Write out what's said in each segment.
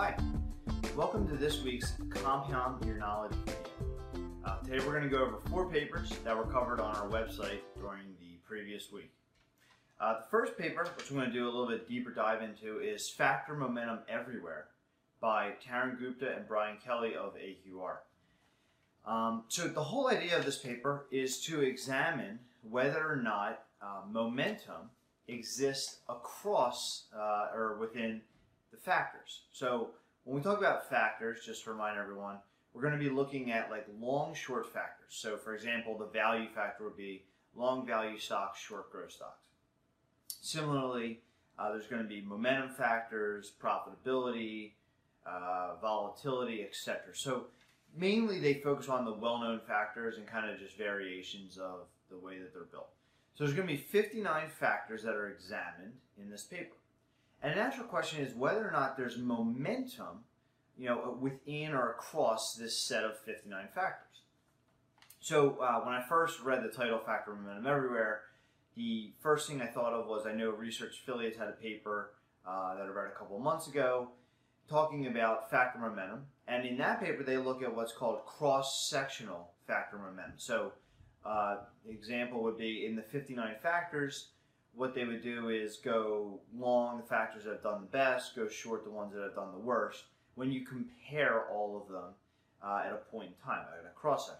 Hi, welcome to this week's Compound Your Knowledge video. Today we're going to go over four papers that were covered on our website during the previous week. The first paper, which I'm going to do a little bit deeper dive into, is Factor Momentum Everywhere by Taryn Gupta and Brian Kelly of AQR. So the whole idea of this paper is to examine whether or not momentum exists across or within the factors. So when we talk about factors, just to remind everyone, we're going to be looking at like long-short factors. So for example, the value factor would be long value stocks, short growth stocks. Similarly, there's going to be momentum factors, profitability, volatility, etc. So mainly they focus on the well-known factors and kind of just variations of the way that they're built. So there's going to be 59 factors that are examined in this paper. And the natural question is whether or not there's momentum, within or across this set of 59 factors. So when I first read the title, Factor Momentum Everywhere, the first thing I thought of was I know Research Affiliates had a paper that I read a couple of months ago talking about factor momentum. And in that paper, they look at what's called cross-sectional factor momentum. So example would be in the 59 factors, what they would do is go long the factors that have done the best, go short the ones that have done the worst, when you compare all of them at a point in time, at a cross-section.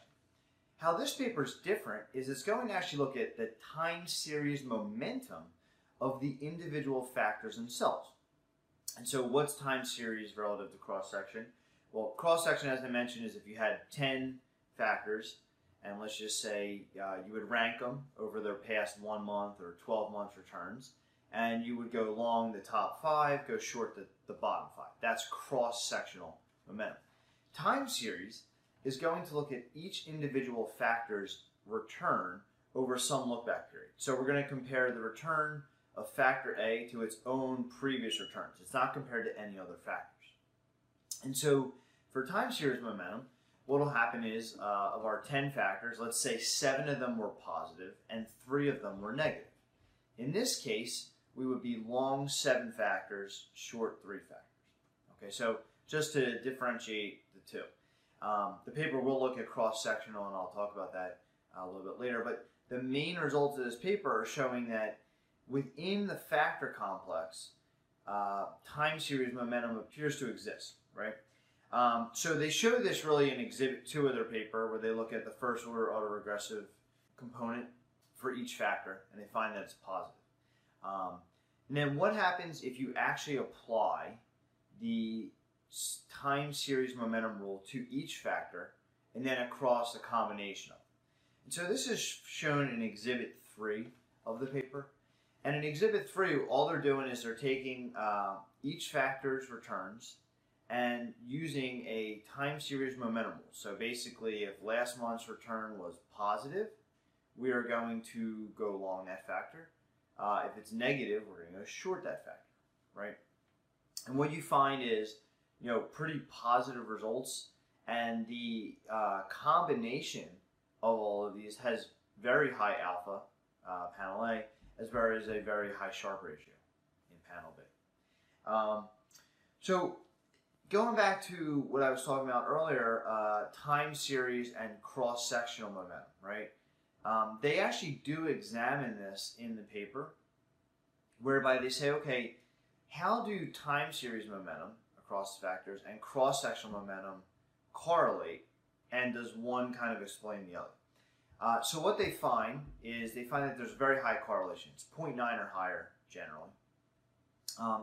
How this paper is different is it's going to actually look at the time series momentum of the individual factors themselves. And so what's time series relative to cross-section? Well, cross-section, as I mentioned, is if you had 10 factors, and let's just say you would rank them over their past 1 month or 12 month returns, and you would go long the top 5, go short the bottom 5. That's cross-sectional momentum. Time series is going to look at each individual factor's return over some look-back period. So we're going to compare the return of factor A to its own previous returns. It's not compared to any other factors. And so for time series momentum, what will happen is, of our 10 factors, let's say 7 of them were positive and 3 of them were negative. In this case, we would be long 7 factors, short 3 factors. Okay, so just to differentiate the two. The paper will look at cross-sectional, and I'll talk about that a little bit later, but the main results of this paper are showing that within the factor complex, time series momentum appears to exist, right? So they show this really in Exhibit 2 of their paper, where they look at the first order autoregressive component for each factor, and they find that it's positive. And then what happens if you actually apply the time series momentum rule to each factor and then across the combination of them? And so this is shown in Exhibit 3 of the paper. And in Exhibit 3, all they're doing is they're taking each factor's returns and using a time series momentum rule. So basically, if last month's return was positive, we are going to go long that factor. If it's negative, we're going to go short that factor, right? And what you find is, pretty positive results, and the combination of all of these has very high alpha, panel A, as well as a very high Sharpe ratio in panel B. So going back to what I was talking about earlier, time series and cross-sectional momentum, right? They actually do examine this in the paper, whereby they say, okay, how do time series momentum across factors and cross-sectional momentum correlate, and does one kind of explain the other? So what they find is they find that there's very high correlations, 0.9 or higher generally.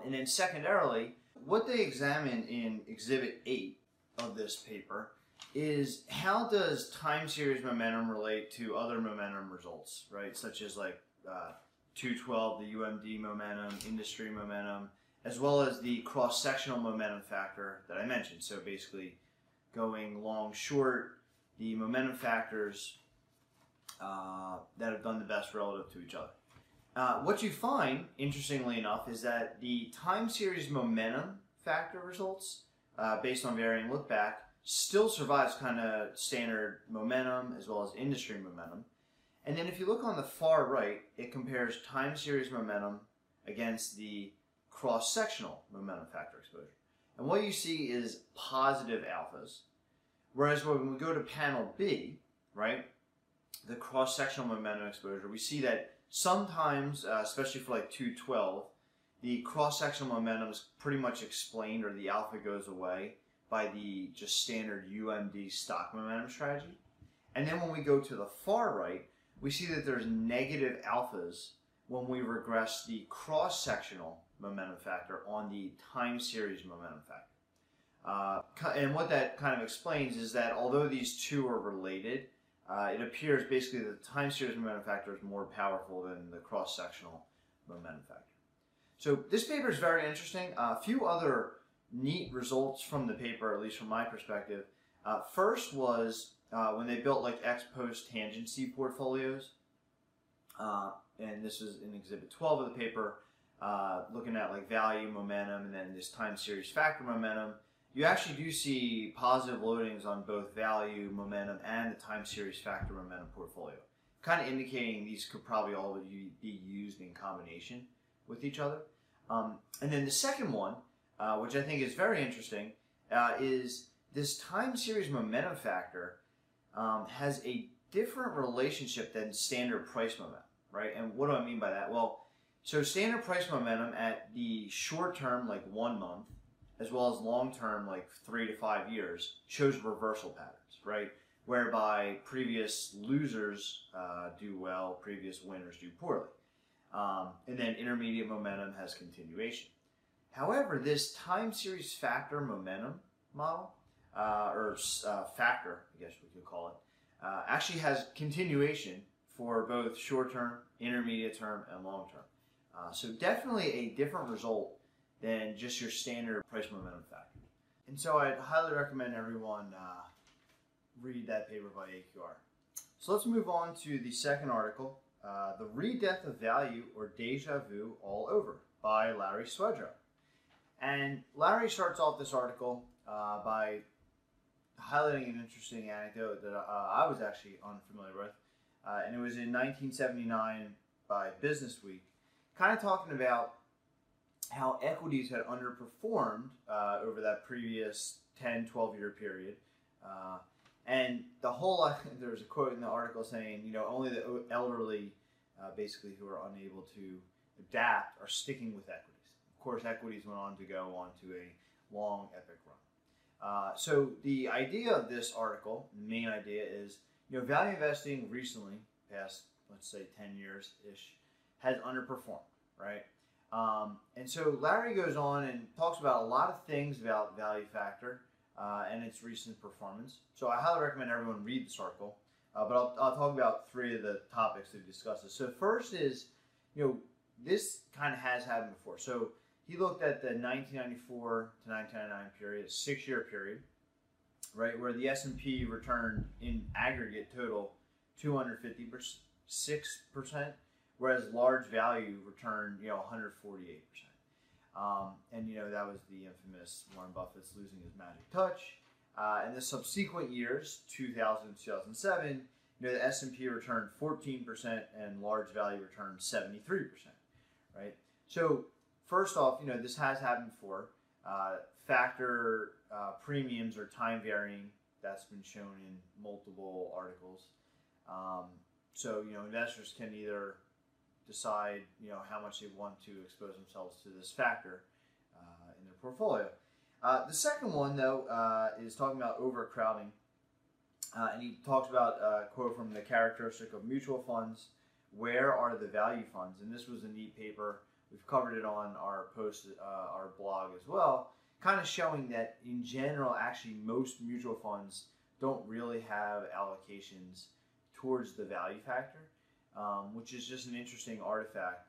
And then secondarily, what they examine in Exhibit 8 of this paper is how does time series momentum relate to other momentum results, right? Such as like 212, the UMD momentum, industry momentum, as well as the cross-sectional momentum factor that I mentioned. So basically going long, short, the momentum factors that have done the best relative to each other. What you find, interestingly enough, is that the time series momentum factor results, based on varying look back, still survives kind of standard momentum as well as industry momentum. And then if you look on the far right, it compares time series momentum against the cross-sectional momentum factor exposure. And what you see is positive alphas. Whereas when we go to panel B, right, the cross-sectional momentum exposure, we see that sometimes, especially for like 212, the cross-sectional momentum is pretty much explained, or the alpha goes away, by the just standard UMD stock momentum strategy. And then when we go to the far right, we see that there's negative alphas when we regress the cross-sectional momentum factor on the time series momentum factor. And what that kind of explains is that although these two are related, it appears basically that the time series momentum factor is more powerful than the cross-sectional momentum factor. So this paper is very interesting. A few other neat results from the paper, at least from my perspective. First was when they built like ex-post tangency portfolios, and this is in Exhibit 12 of the paper, looking at like value, momentum, and then this time series factor momentum. You actually do see positive loadings on both value, momentum, and the time series factor momentum portfolio, kind of indicating these could probably all be used in combination with each other. And then the second one, which I think is very interesting, is this time series momentum factor has a different relationship than standard price momentum, right? And what do I mean by that? Well, so standard price momentum at the short term, like 1 month, as well as long term, like 3 to 5 years, shows reversal patterns, right? Whereby previous losers do well, previous winners do poorly. And then intermediate momentum has continuation. However, this time series factor momentum model, factor, I guess we could call it, actually has continuation for both short term, intermediate term, and long term. So definitely a different result than just your standard price momentum factor. And so I'd highly recommend everyone read that paper by AQR. So let's move on to the second article, The Re-Death of Value or Deja Vu All Over by Larry Swedroe. And Larry starts off this article by highlighting an interesting anecdote that I was actually unfamiliar with. And it was in 1979 by Business Week, kind of talking about how equities had underperformed over that previous 10, 12-year period. And the whole, there was a quote in the article saying, you know, only the elderly, basically, who are unable to adapt are sticking with equities. Of course, equities went on to go on to a long, epic run. So the idea of this article, the main idea is, you know, value investing recently, past, let's say, 10 years-ish, has underperformed, right? And so Larry goes on and talks about a lot of things about value factor and its recent performance. So I highly recommend everyone read this article, but I'll talk about three of the topics that he discusses. So first is, you know, this kind of has happened before. So he looked at the 1994 to 1999 period, a 6-year period, right, where the S&P returned in aggregate total 256%, whereas large value returned, you know, 148%. And, you know, that was the infamous Warren Buffett's losing his magic touch. In the subsequent years, 2000 and 2007, you know, the S&P returned 14% and large value returned 73%, right? So first off, you know, this has happened before. Factor premiums are time varying. That's been shown in multiple articles. So, you know, investors can either decide, you know, how much they want to expose themselves to this factor in their portfolio. The second one, though, is talking about overcrowding. And he talks about a quote from The Characteristic of Mutual Funds, Where Are the Value Funds? And this was a neat paper. We've covered it on our post, our blog as well, kind of showing that in general, actually, most mutual funds don't really have allocations towards the value factor. Which is just an interesting artifact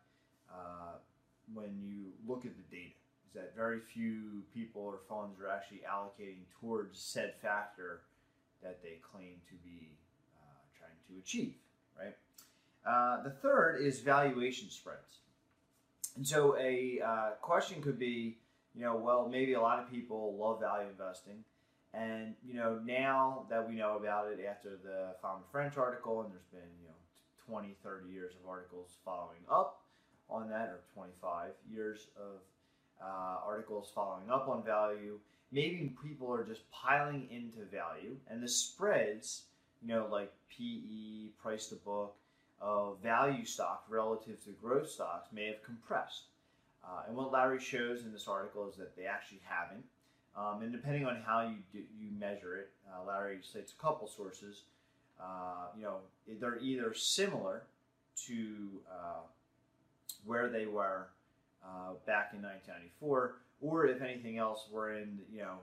when you look at the data, is that very few people or funds are actually allocating towards said factor that they claim to be trying to achieve, right? The third is valuation spreads. And so a question could be, you know, well, maybe a lot of people love value investing. And, you know, now that we know about it after the Fama French article, and there's been, you know, 20, 30 years of articles following up on that, or 25 years of articles following up on value. Maybe people are just piling into value, and the spreads, you know, like PE, price to book, value stocks relative to growth stocks may have compressed. And what Larry shows in this article is that they actually haven't. And depending on how you measure it, Larry cites a couple sources. You know, they're either similar to where they were back in 1994, or if anything else, we're in, you know,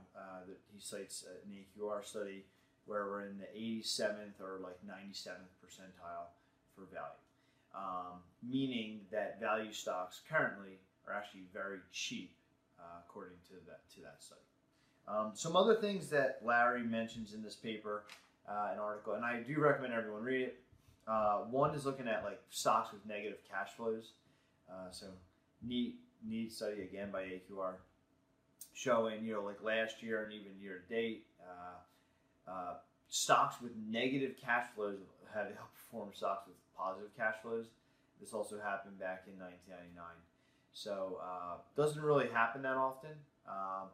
he cites an AQR study where we're in the 87th or like 97th percentile for value, meaning that value stocks currently are actually very cheap, according to that study. Some other things that Larry mentions in this paper, an article, and I do recommend everyone read it. One is looking at like stocks with negative cash flows. So neat study again by AQR, showing, you know, like last year and even year to date, stocks with negative cash flows have outperformed stocks with positive cash flows. This also happened back in 1999. So doesn't really happen that often,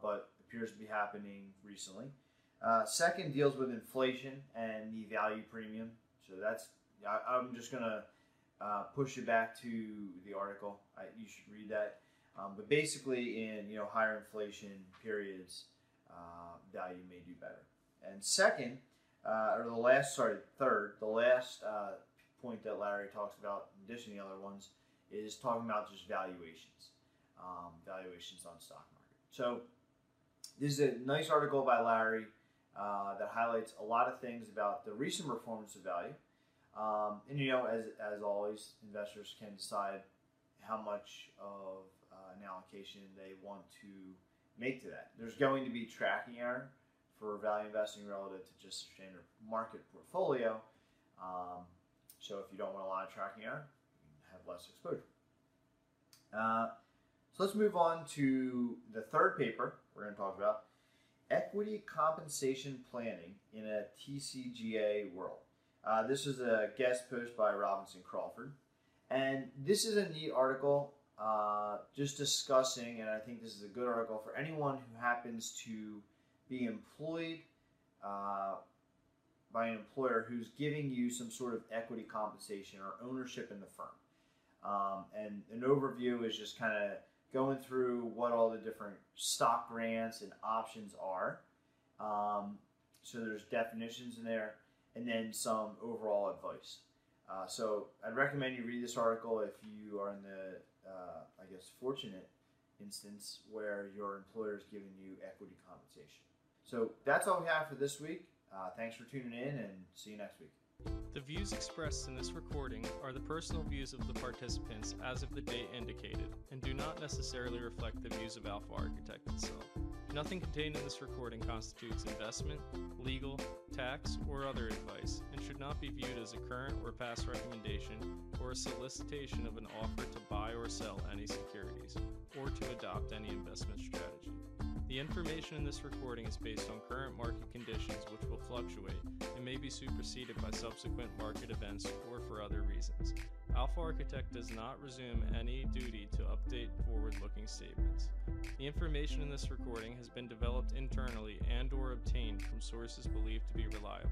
but appears to be happening recently. Second deals with inflation and the value premium. So that's, I'm just going to push it back to the article. You should read that. But basically in, you know, higher inflation periods, value may do better. And second, third, the last point that Larry talks about, in addition to the other ones, is talking about just valuations, valuations on stock market. So this is a nice article by Larry that highlights a lot of things about the recent performance of value. And, you know, as always, investors can decide how much of an allocation they want to make to that. There's going to be tracking error for value investing relative to just a standard market portfolio. So if you don't want a lot of tracking error, you have less exposure. So let's move on to the third paper we're going to talk about, Equity Compensation Planning in a TCJA World. This is a guest post by Robinson Crawford. And this is a neat article just discussing, and I think this is a good article for anyone who happens to be employed by an employer who's giving you some sort of equity compensation or ownership in the firm. And an overview is just kind of going through what all the different stock grants and options are. So there's definitions in there, and then some overall advice. So I'd recommend you read this article if you are in the, I guess, fortunate instance where your employer is giving you equity compensation. So that's all we have for this week. Thanks for tuning in, and see you next week. The views expressed in this recording are the personal views of the participants as of the date indicated, and do not necessarily reflect the views of Alpha Architect itself. Nothing contained in this recording constitutes investment, legal, tax, or other advice, and should not be viewed as a current or past recommendation or a solicitation of an offer to buy or sell any securities, or to adopt any investment strategy. The information in this recording is based on current market conditions, which will fluctuate and may be superseded by subsequent market events or for other reasons. Alpha Architect does not resume any duty to update forward-looking statements. The information in this recording has been developed internally and/or obtained from sources believed to be reliable.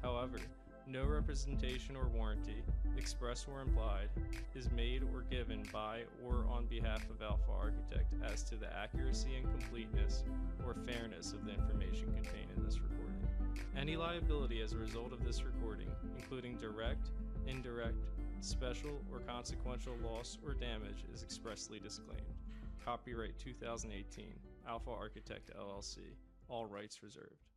However, no representation or warranty, express or implied, is made or given by or on behalf of Alpha Architect as to the accuracy and completeness or fairness of the information contained in this recording. Any liability as a result of this recording, including direct, indirect, special, or consequential loss or damage, is expressly disclaimed. Copyright 2018, Alpha Architect LLC, all rights reserved.